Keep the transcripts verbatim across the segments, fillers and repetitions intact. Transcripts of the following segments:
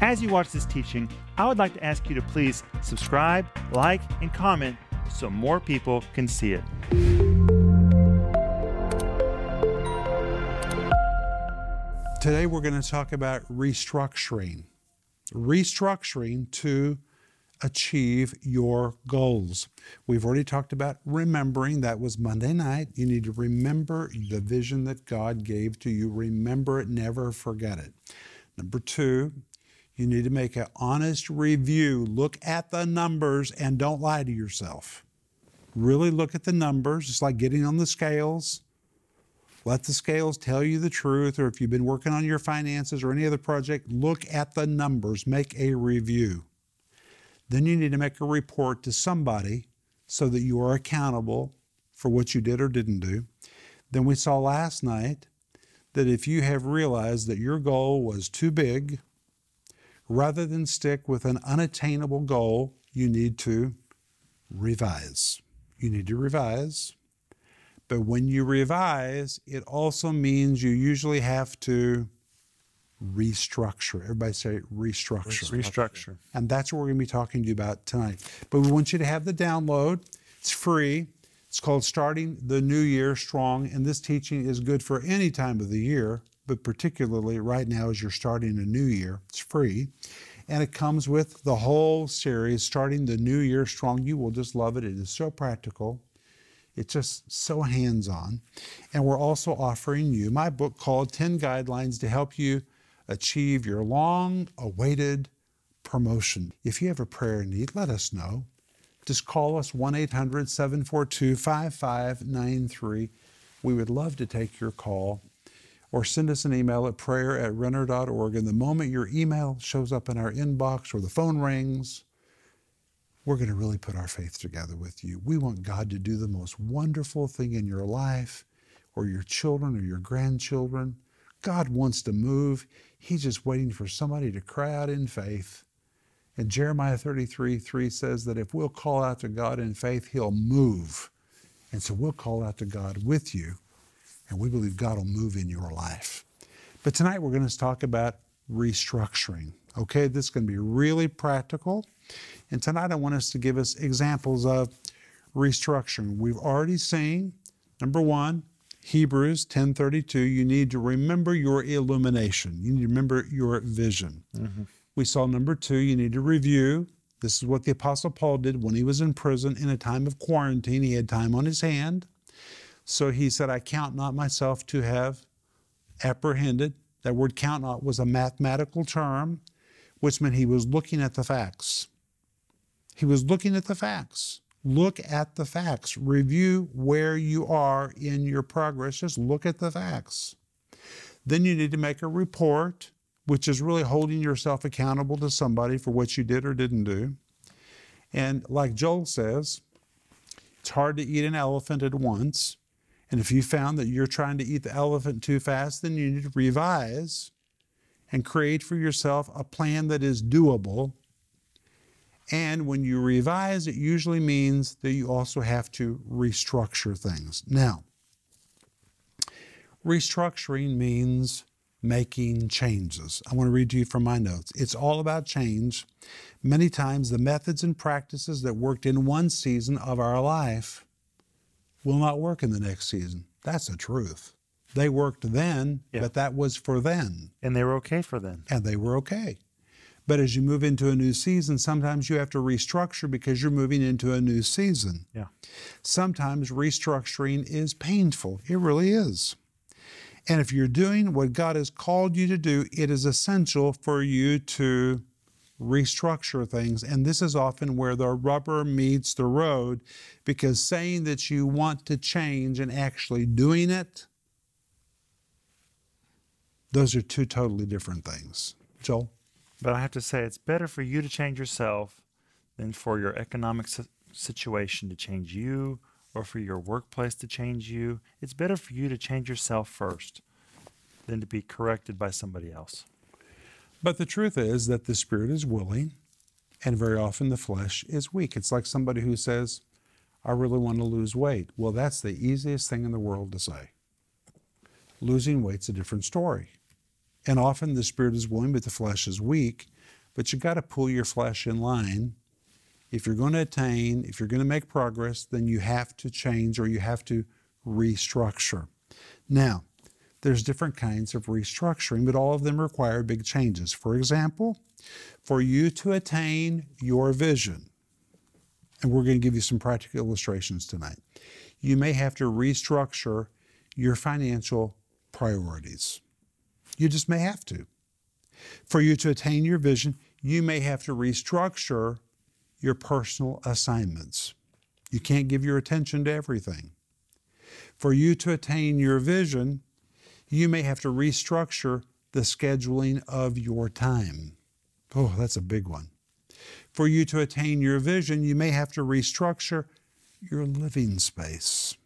As you watch this teaching, I would like to ask you to please subscribe, like, and comment so more people can see it. Today we're going to talk about restructuring. Restructuring to achieve your goals. We've already talked about remembering. That was Monday night. You need to remember the vision that God gave to you. Remember it, never forget it. Number two, you need to make an honest review. Look at the numbers and don't lie to yourself. Really look at the numbers. It's like getting on the scales. Let the scales tell you the truth, or if you've been working on your finances or any other project, look at the numbers. Make a review. Then you need to make a report to somebody so that you are accountable for what you did or didn't do. Then we saw last night that if you have realized that your goal was too big, rather than stick with an unattainable goal, you need to revise. You need to revise. But when you revise, it also means you usually have to restructure. Everybody say restructure. Restructure. And that's what we're going to be talking to you about tonight. But we want you to have the download. It's free. It's called Starting the New Year Strong. And this teaching is good for any time of the year, but particularly right now as you're starting a new year. It's free. And it comes with the whole series, Starting the New Year Strong. You will just love it. It is so practical. It's just so hands-on. And we're also offering you my book called ten Guidelines to Help You Achieve Your Long-Awaited Promotion. If you have a prayer need, let us know. Just call us one eight hundred, seven four two, five five nine three. We would love to take your call. Or send us an email at prayer at renner dot org. And the moment your email shows up in our inbox or the phone rings, we're going to really put our faith together with you. We want God to do the most wonderful thing in your life or your children or your grandchildren. God wants to move. He's just waiting for somebody to cry out in faith. And Jeremiah thirty-three three says that if we'll call out to God in faith, He'll move. And so we'll call out to God with you. And we believe God will move in your life. But tonight we're going to talk about restructuring. Okay, this is going to be really practical. And tonight I want us to give us examples of restructuring. We've already seen, number one, Hebrews ten thirty-two, you need to remember your illumination. You need to remember your vision. Mm-hmm. We saw number two, you need to review. This is what the Apostle Paul did when he was in prison in a time of quarantine. He had time on his hand. So he said, I count not myself to have apprehended. That word count not was a mathematical term, which meant he was looking at the facts. He was looking at the facts. Look at the facts. Review where you are in your progress. Just look at the facts. Then you need to make a report, which is really holding yourself accountable to somebody for what you did or didn't do. And like Joel says, it's hard to eat an elephant at once. And if you found that you're trying to eat the elephant too fast, then you need to revise and create for yourself a plan that is doable. And when you revise, it usually means that you also have to restructure things. Now, restructuring means making changes. I want to read to you from my notes. It's all about change. Many times the methods and practices that worked in one season of our life will not work in the next season. That's the truth. They worked then, yeah. But that was for then. And they were okay for then. And they were okay. But as you move into a new season, sometimes you have to restructure because you're moving into a new season. Yeah. Sometimes restructuring is painful. It really is. And if you're doing what God has called you to do, it is essential for you to restructure things. And this is often where the rubber meets the road, because saying that you want to change and actually doing it, those are two totally different things. Joel? But I have to say, it's better for you to change yourself than for your economic situation to change you or for your workplace to change you. It's better for you to change yourself first than to be corrected by somebody else. But the truth is that the spirit is willing, and very often the flesh is weak. It's like somebody who says, I really want to lose weight. Well, that's the easiest thing in the world to say. Losing weight's a different story. And often the spirit is willing, but the flesh is weak. But you got to pull your flesh in line. If you're going to attain, if you're going to make progress, then you have to change or you have to restructure. Now, there's different kinds of restructuring, but all of them require big changes. For example, for you to attain your vision, and we're going to give you some practical illustrations tonight, you may have to restructure your financial priorities. You just may have to. For you to attain your vision, you may have to restructure your personal assignments. You can't give your attention to everything. For you to attain your vision, you may have to restructure the scheduling of your time. Oh, that's a big one. For you to attain your vision, you may have to restructure your living space.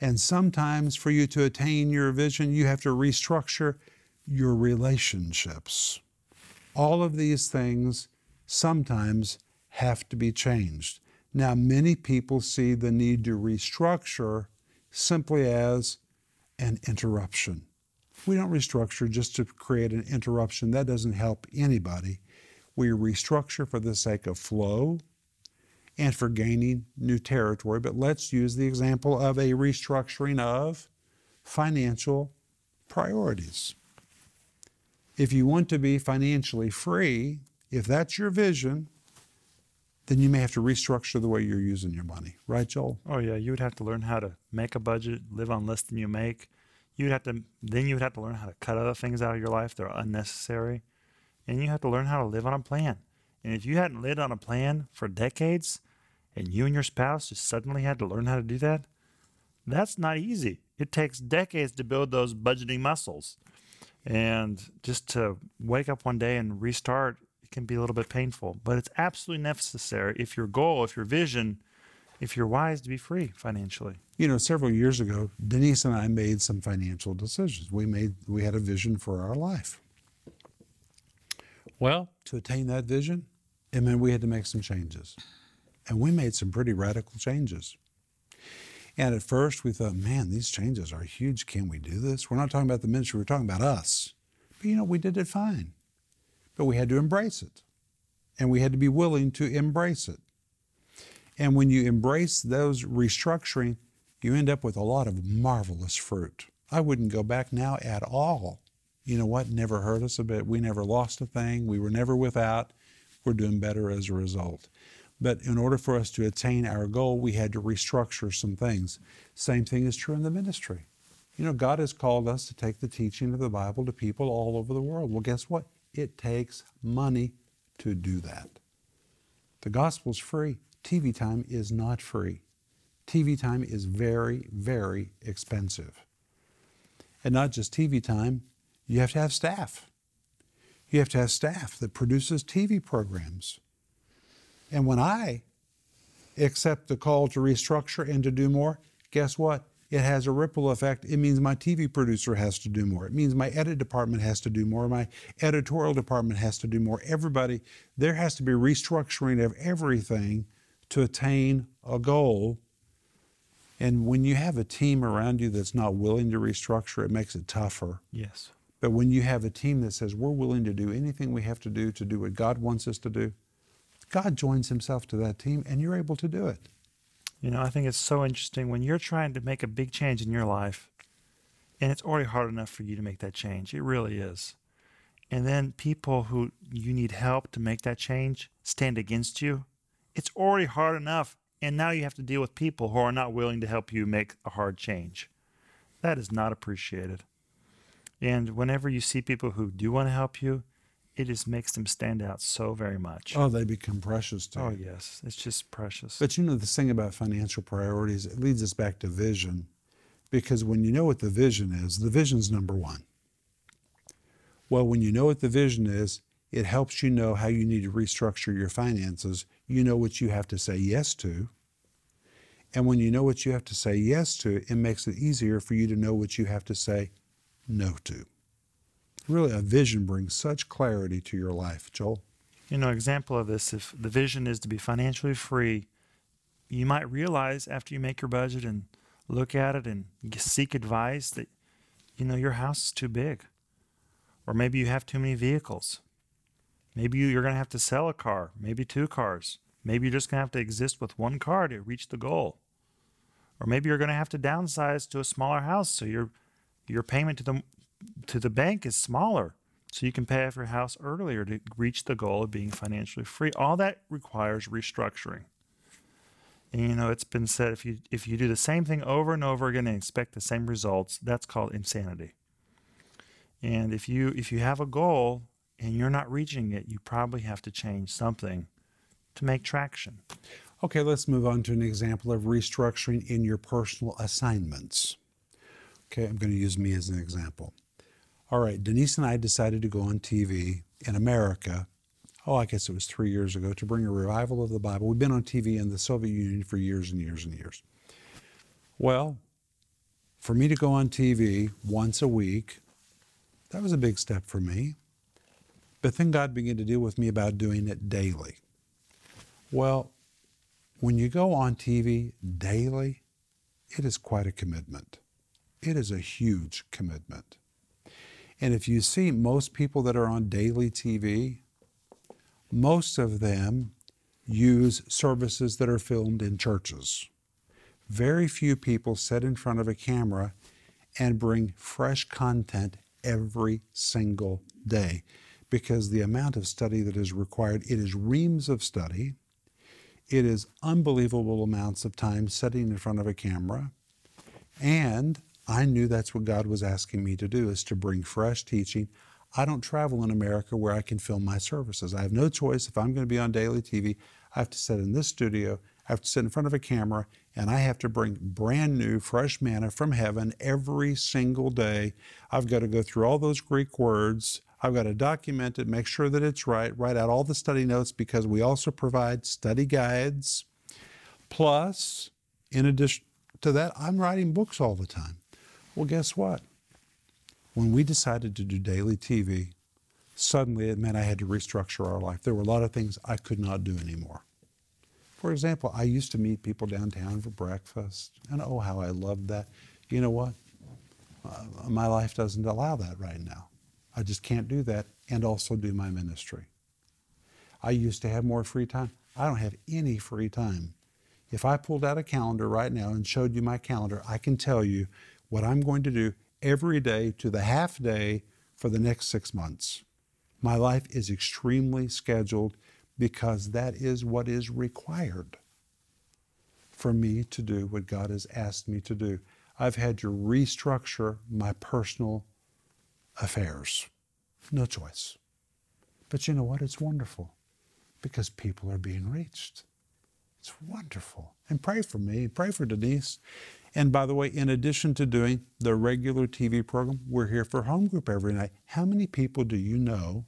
And sometimes for you to attain your vision, you have to restructure your relationships. All of these things sometimes have to be changed. Now, many people see the need to restructure simply as an interruption. We don't restructure just to create an interruption. That doesn't help anybody. We restructure for the sake of flow and for gaining new territory. But let's use the example of a restructuring of financial priorities. If you want to be financially free, if that's your vision, then you may have to restructure the way you're using your money. Right, Joel? Oh, yeah. You would have to learn how to make a budget, live on less than you make. You'd have to, then you would have to learn how to cut other things out of your life that are unnecessary. And you have to learn how to live on a plan. And if you hadn't lived on a plan for decades and you and your spouse just suddenly had to learn how to do that, that's not easy. It takes decades to build those budgeting muscles. And just to wake up one day and restart, it can be a little bit painful. But it's absolutely necessary if your goal, if your vision, if you're wise to be free financially. You know, several years ago, Denise and I made some financial decisions. We made, we had a vision for our life. Well, to attain that vision, it meant we had to make some changes. And we made some pretty radical changes. And at first we thought, man, these changes are huge. Can we do this? We're not talking about the ministry. We're talking about us. But, you know, we did it fine. But we had to embrace it. And we had to be willing to embrace it. And when you embrace those restructuring, you end up with a lot of marvelous fruit. I wouldn't go back now at all. You know what? Never hurt us a bit. We never lost a thing. We were never without. We're doing better as a result. But in order for us to attain our goal, we had to restructure some things. Same thing is true in the ministry. You know, God has called us to take the teaching of the Bible to people all over the world. Well, guess what? It takes money to do that. The gospel's free. T V time is not free. T V time is very, very expensive. And not just T V time. You have to have staff. You have to have staff that produces T V programs. And when I accept the call to restructure and to do more, guess what? It has a ripple effect. It means my T V producer has to do more. It means my edit department has to do more. My editorial department has to do more. Everybody, there has to be restructuring of everything to attain a goal. And when you have a team around you that's not willing to restructure, it makes it tougher. Yes. But when you have a team that says, we're willing to do anything we have to do to do what God wants us to do, God joins himself to that team, and you're able to do it. You know, I think it's so interesting when you're trying to make a big change in your life, and it's already hard enough for you to make that change. It really is. And then people who you need help to make that change stand against you. It's already hard enough, and now you have to deal with people who are not willing to help you make a hard change. That is not appreciated. And whenever you see people who do want to help you, it just makes them stand out so very much. Oh, they become precious to you. Oh, yes. It's just precious. But you know the thing about financial priorities, it leads us back to vision. Because when you know what the vision is, the vision's number one. Well, when you know what the vision is, it helps you know how you need to restructure your finances. You know what you have to say yes to. And when you know what you have to say yes to, it makes it easier for you to know what you have to say no to. Really, a vision brings such clarity to your life. Joel? You know, an example of this, if the vision is to be financially free, you might realize after you make your budget and look at it and seek advice that, you know, your house is too big. Or maybe you have too many vehicles. Maybe you're going to have to sell a car, maybe two cars. Maybe you're just going to have to exist with one car to reach the goal. Or maybe you're going to have to downsize to a smaller house so your your payment to the, to the bank is smaller so you can pay off your house earlier to reach the goal of being financially free. All that requires restructuring. And you know, it's been said if you if you do the same thing over and over again and expect the same results, that's called insanity. And if you if you have a goal and you're not reaching it, you probably have to change something to make traction. Okay, let's move on to an example of restructuring in your personal assignments. Okay, I'm going to use me as an example. All right, Denise and I decided to go on T V in America, oh, I guess it was three years ago, to bring a revival of the Bible. We've been on T V in the Soviet Union for years and years and years. Well, for me to go on T V once a week, that was a big step for me. But then God began to deal with me about doing it daily. Well, when you go on T V daily, it is quite a commitment. It is a huge commitment. And if you see most people that are on daily T V, most of them use services that are filmed in churches. Very few people sit in front of a camera and bring fresh content every single day, because the amount of study that is required, it is reams of study. It is unbelievable amounts of time sitting in front of a camera. And I knew that's what God was asking me to do, is to bring fresh teaching. I don't travel in America where I can film my services. I have no choice. If I'm going to be on daily T V, I have to sit in this studio, I have to sit in front of a camera, and I have to bring brand new, fresh manna from heaven every single day. I've got to go through all those Greek words. I've got to document it, make sure that it's right, write out all the study notes, because we also provide study guides. Plus, in addition to that, I'm writing books all the time. Well, guess what? When we decided to do daily T V, suddenly it meant I had to restructure our life. There were a lot of things I could not do anymore. For example, I used to meet people downtown for breakfast, and oh, how I loved that. You know what? Uh, my life doesn't allow that right now. I just can't do that and also do my ministry. I used to have more free time. I don't have any free time. If I pulled out a calendar right now and showed you my calendar, I can tell you what I'm going to do every day to the half day for the next six months. My life is extremely scheduled because that is what is required for me to do what God has asked me to do. I've had to restructure my personal affairs. No choice. But you know what? It's wonderful because people are being reached. It's wonderful. And pray for me. Pray for Denise. And by the way, in addition to doing the regular T V program, we're here for home group every night. How many people do you know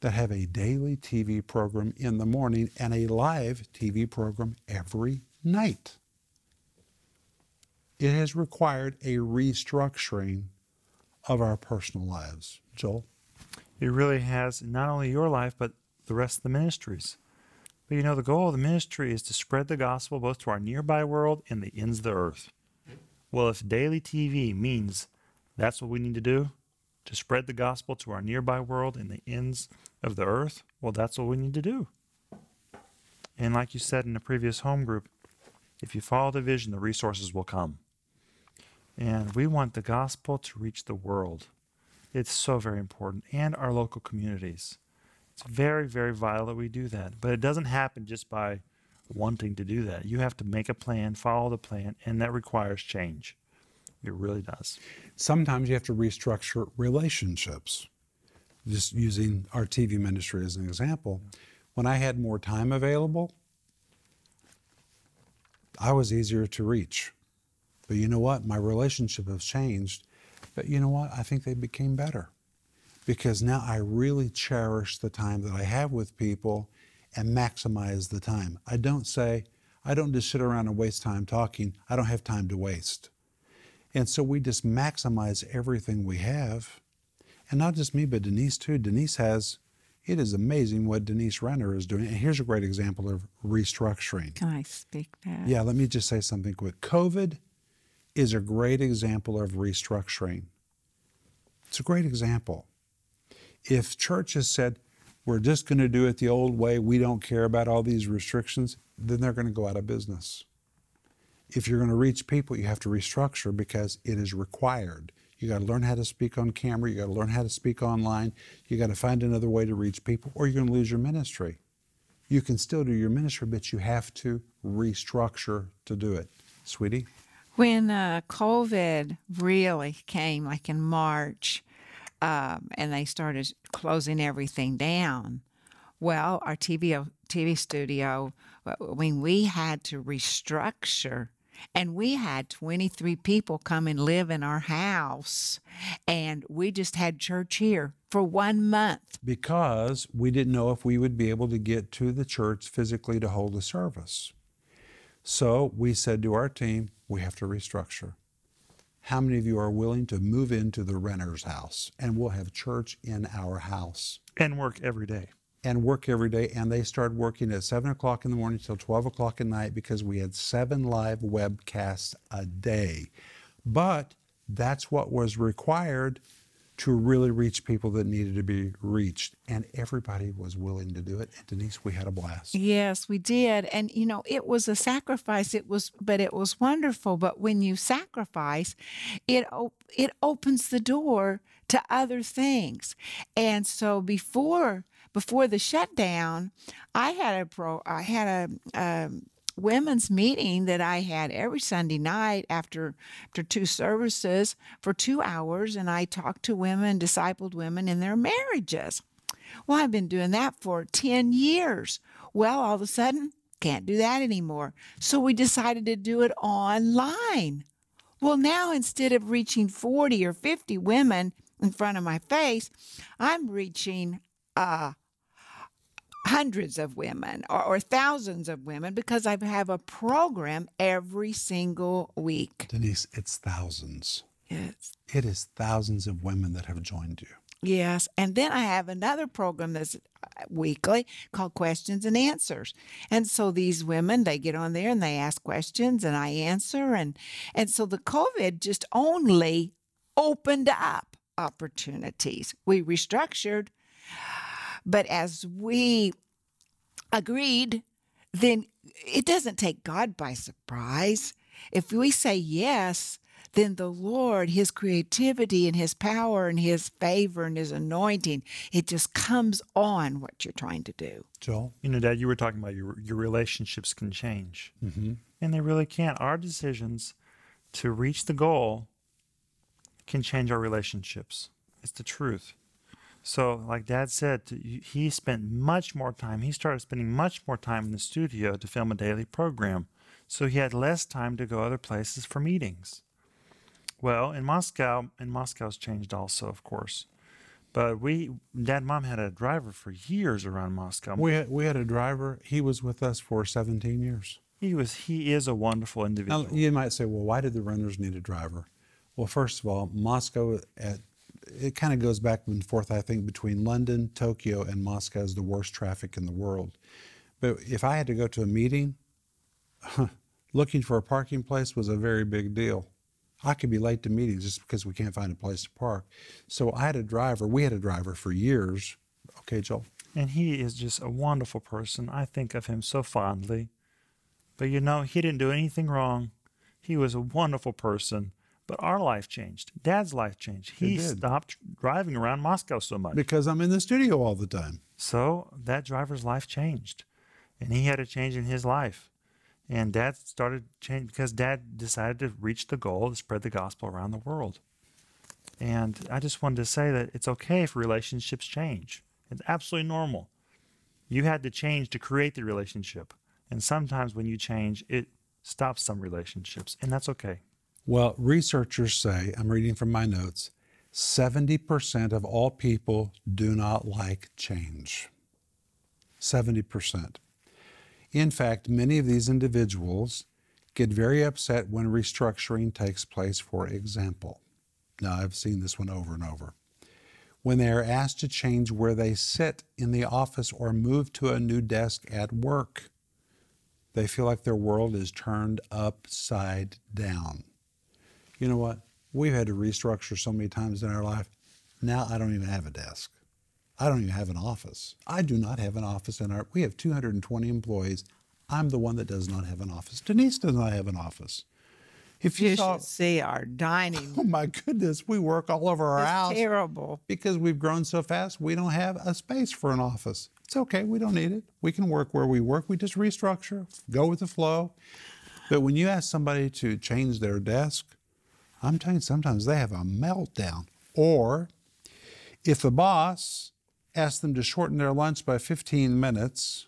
that have a daily T V program in the morning and a live T V program every night? It has required a restructuring of our personal lives. Joel? It really has, not only your life, but the rest of the ministries. But you know, the goal of the ministry is to spread the gospel both to our nearby world and the ends of the earth. Well, if daily T V means that's what we need to do, to spread the gospel to our nearby world and the ends of the earth, well, that's what we need to do. And like you said in the previous home group, if you follow the vision, the resources will come. And we want the gospel to reach the world. It's so very important, and our local communities. It's very, very vital that we do that. But it doesn't happen just by wanting to do that. You have to make a plan, follow the plan, and that requires change. It really does. Sometimes you have to restructure relationships. Just using our T V ministry as an example, when I had more time available, I was easier to reach. But you know what? My relationship has changed. But you know what? I think they became better, because now I really cherish the time that I have with people and maximize the time. I don't say, I don't just sit around and waste time talking. I don't have time to waste. And so we just maximize everything we have. And not just me, but Denise too. Denise has, it is amazing what Denise Renner is doing. And here's a great example of restructuring. Can I speak that? Yeah, let me just say something quick. COVID is a great example of restructuring. It's a great example. if churches said, we're just going to do it the old way, we don't care about all these restrictions, then they're going to go out of business. If you're going to reach people, you have to restructure because it is required. You got to learn how to speak on camera. You got to learn how to speak online. You got to find another way to reach people, or you're going to lose your ministry. You can still do your ministry, but you have to restructure to do it. Sweetie? When uh, COVID really came, like in March, um, and they started closing everything down, well, our T V, T V studio, when we had to restructure, and we had twenty-three people come and live in our house, and we just had church here for one month. Because we didn't know if we would be able to get to the church physically to hold a service. So we said to our team, we have to restructure. How many of you are willing to move into the Renner's house? And we'll have church in our house. And work every day. And work every day, and they started working at seven o'clock in the morning till twelve o'clock at night because we had seven live webcasts a day. But that's what was required to really reach people that needed to be reached, and everybody was willing to do it. And Denise, we had a blast. Yes, we did, and you know, it was a sacrifice. It was, but it was wonderful. But when you sacrifice, it it opens the door to other things, and so before. Before the shutdown, I had a pro. I had a, a women's meeting that I had every Sunday night after after two services for two hours, and I talked to women, discipled women in their marriages. Well, I've been doing that for ten years. Well, all of a sudden, can't do that anymore. So we decided to do it online. Well, now instead of reaching forty or fifty women in front of my face, I'm reaching uh hundreds of women or, or thousands of women because I have a program every single week. Denise, it's thousands. Yes. It is thousands of women that have joined you. Yes. And then I have another program that's weekly called Questions and Answers. And so these women, they get on there and they ask questions and I answer. And, and so the COVID just only opened up opportunities. We restructured. But as we agreed, then it doesn't take God by surprise. If we say yes, then the Lord, his creativity and his power and his favor and his anointing, it just comes on what you're trying to do. Joel? You know, Dad, you were talking about your, your relationships can change. Mm-hmm. And they really can. Our decisions to reach the goal can change our relationships. It's the truth. So like Dad said, he spent much more time, he started spending much more time in the studio to film a daily program. So he had less time to go other places for meetings. Well, in Moscow, and Moscow's changed also, of course. But we, Dad and Mom had a driver for years around Moscow. We had, we had a driver, he was with us for seventeen years. He was, he is a wonderful individual. Now, you might say, well, why did the Renners need a driver? Well, first of all, Moscow at it kind of goes back and forth, I think, between London, Tokyo, and Moscow is the worst traffic in the world. But if I had to go to a meeting, looking for a parking place was a very big deal. I could be late to meetings just because we can't find a place to park. So I had a driver. We had a driver for years. Okay, Joel. And he is just a wonderful person. I think of him so fondly. But, you know, he didn't do anything wrong. He was a wonderful person. But our life changed. Dad's life changed. He stopped driving around Moscow so much. Because I'm in the studio all the time. So that driver's life changed. And he had a change in his life. And Dad started changing because Dad decided to reach the goal to spread the gospel around the world. And I just wanted to say that it's okay if relationships change. It's absolutely normal. You had to change to create the relationship. And sometimes when you change, it stops some relationships. And that's okay. Well, researchers say, I'm reading from my notes, seventy percent of all people do not like change. seventy percent. In fact, many of these individuals get very upset when restructuring takes place, for example. Now, I've seen this one over and over. When they are asked to change where they sit in the office or move to a new desk at work, they feel like their world is turned upside down. You know what? We've had to restructure so many times in our life. Now I don't even have a desk. I don't even have an office. I do not have an office in our, we have two hundred twenty employees. I'm the one that does not have an office. Denise does not have an office. If you, you saw, should see our dining. Oh my goodness, we work all over our it's house. It's terrible. Because we've grown so fast, we don't have a space for an office. It's okay, we don't need it. We can work where we work. We just restructure, go with the flow. But when you ask somebody to change their desk, I'm telling you, sometimes they have a meltdown. Or if the boss asks them to shorten their lunch by fifteen minutes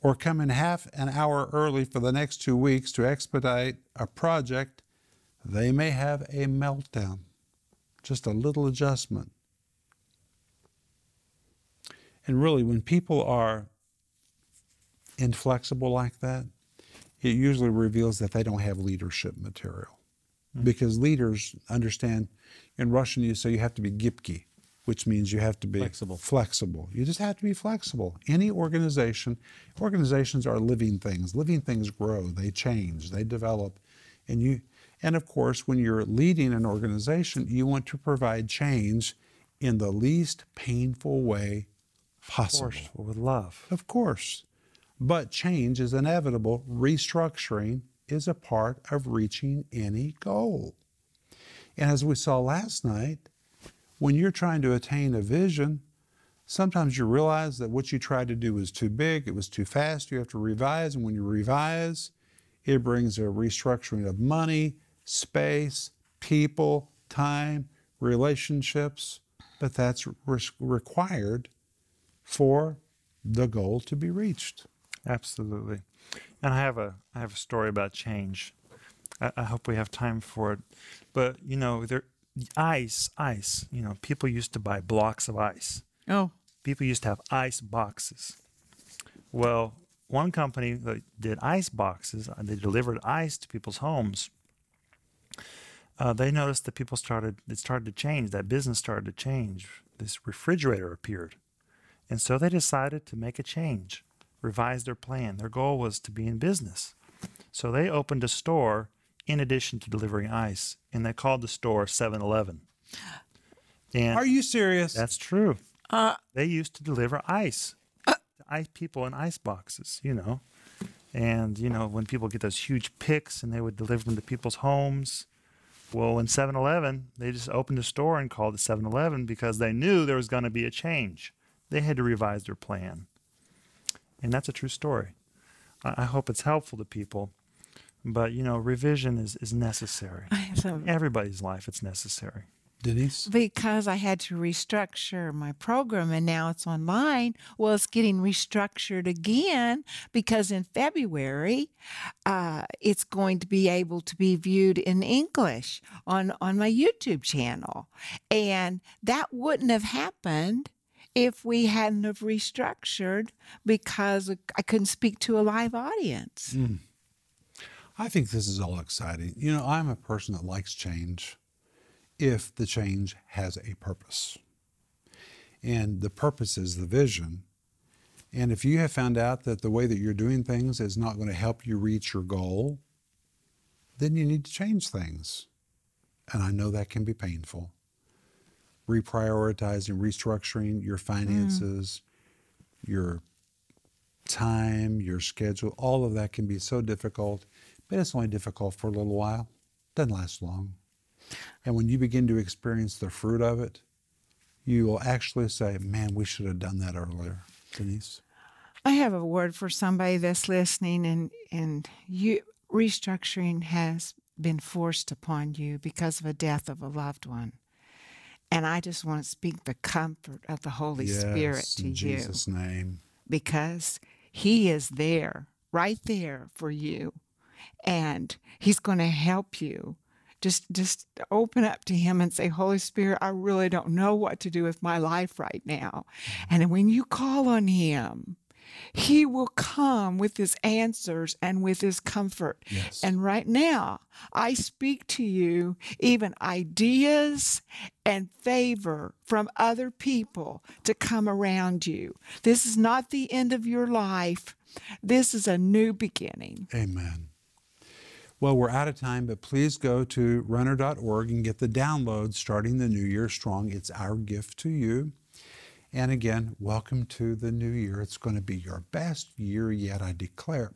or come in half an hour early for the next two weeks to expedite a project, they may have a meltdown. Just a little adjustment. And really, when people are inflexible like that, it usually reveals that they don't have leadership material. Mm-hmm. Because leaders understand, in Russian you say you have to be gipky, which means you have to be flexible. flexible. You just have to be flexible. Any organization, organizations are living things. Living things grow, they change, they develop. And, you, and of course, when you're leading an organization, you want to provide change in the least painful way possible. Of course, with love. Of course. But change is inevitable. Restructuring is a part of reaching any goal. And as we saw last night, when you're trying to attain a vision, sometimes you realize that what you tried to do was too big, it was too fast, you have to revise, and when you revise, it brings a restructuring of money, space, people, time, relationships, but that's re- required for the goal to be reached. Absolutely. And I have a, I have a story about change. I, I hope we have time for it. But, you know, there... Ice, ice. You know, people used to buy blocks of ice. Oh. People used to have ice boxes. Well, one company that did ice boxes, they delivered ice to people's homes. Uh, they noticed that people started, it started to change. That business started to change. This refrigerator appeared. And so they decided to make a change, revise their plan. Their goal was to be in business. So they opened a store in addition to delivering ice, and they called the store seven eleven. And are you serious? That's true. Uh, they used to deliver ice uh, to ice people in ice boxes, you know. And, you know, when people get those huge picks and they would deliver them to people's homes. Well, in seven eleven, they just opened a store and called it seven eleven because they knew there was going to be a change. They had to revise their plan. And that's a true story. I, I hope it's helpful to people. But, you know, revision is, is necessary. In everybody's life, it's necessary. Denise? Because I had to restructure my program, and now it's online. Well, it's getting restructured again because in February, uh, it's going to be able to be viewed in English on, on my YouTube channel. And that wouldn't have happened if we hadn't have restructured because I couldn't speak to a live audience. Mm. I think this is all exciting. You know, I'm a person that likes change if the change has a purpose. And the purpose is the vision. And if you have found out that the way that you're doing things is not going to help you reach your goal, then you need to change things. And I know that can be painful. Reprioritizing, restructuring your finances, mm. your time, your schedule, all of that can be so difficult. But it's only difficult for a little while. Doesn't last long. And when you begin to experience the fruit of it, you will actually say, man, we should have done that earlier. Denise? I have a word for somebody that's listening, and, and you, restructuring has been forced upon you because of a death of a loved one. And I just want to speak the comfort of the Holy yes, Spirit to in you. Jesus' name. Because He is there, right there for you. And He's going to help you. Just just open up to Him and say, Holy Spirit, I really don't know what to do with my life right now. And when you call on Him, He will come with His answers and with His comfort. Yes. And right now, I speak to you even ideas and favor from other people to come around you. This is not the end of your life. This is a new beginning. Amen. Well, we're out of time, but please go to renner dot org and get the download, Starting the New Year Strong. It's our gift to you. And again, welcome to the new year. It's going to be your best year yet, I declare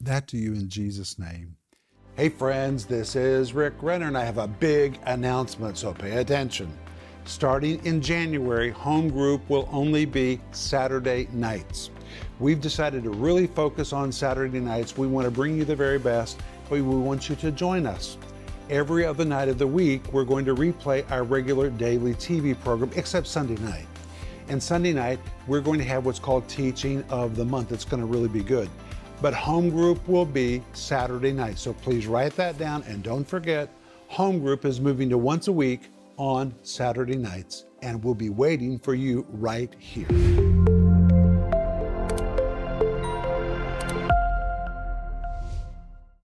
that to you in Jesus' name. Hey friends, this is Rick Renner, and I have a big announcement, so pay attention. Starting in January, home group will only be Saturday nights. We've decided to really focus on Saturday nights. We want to bring you the very best, but we want you to join us. Every other night of the week, we're going to replay our regular daily T V program, except Sunday night. And Sunday night, we're going to have what's called Teaching of the Month. It's going to really be good. But home group will be Saturday night. So please write that down, and don't forget, home group is moving to once a week on Saturday nights, and we'll be waiting for you right here.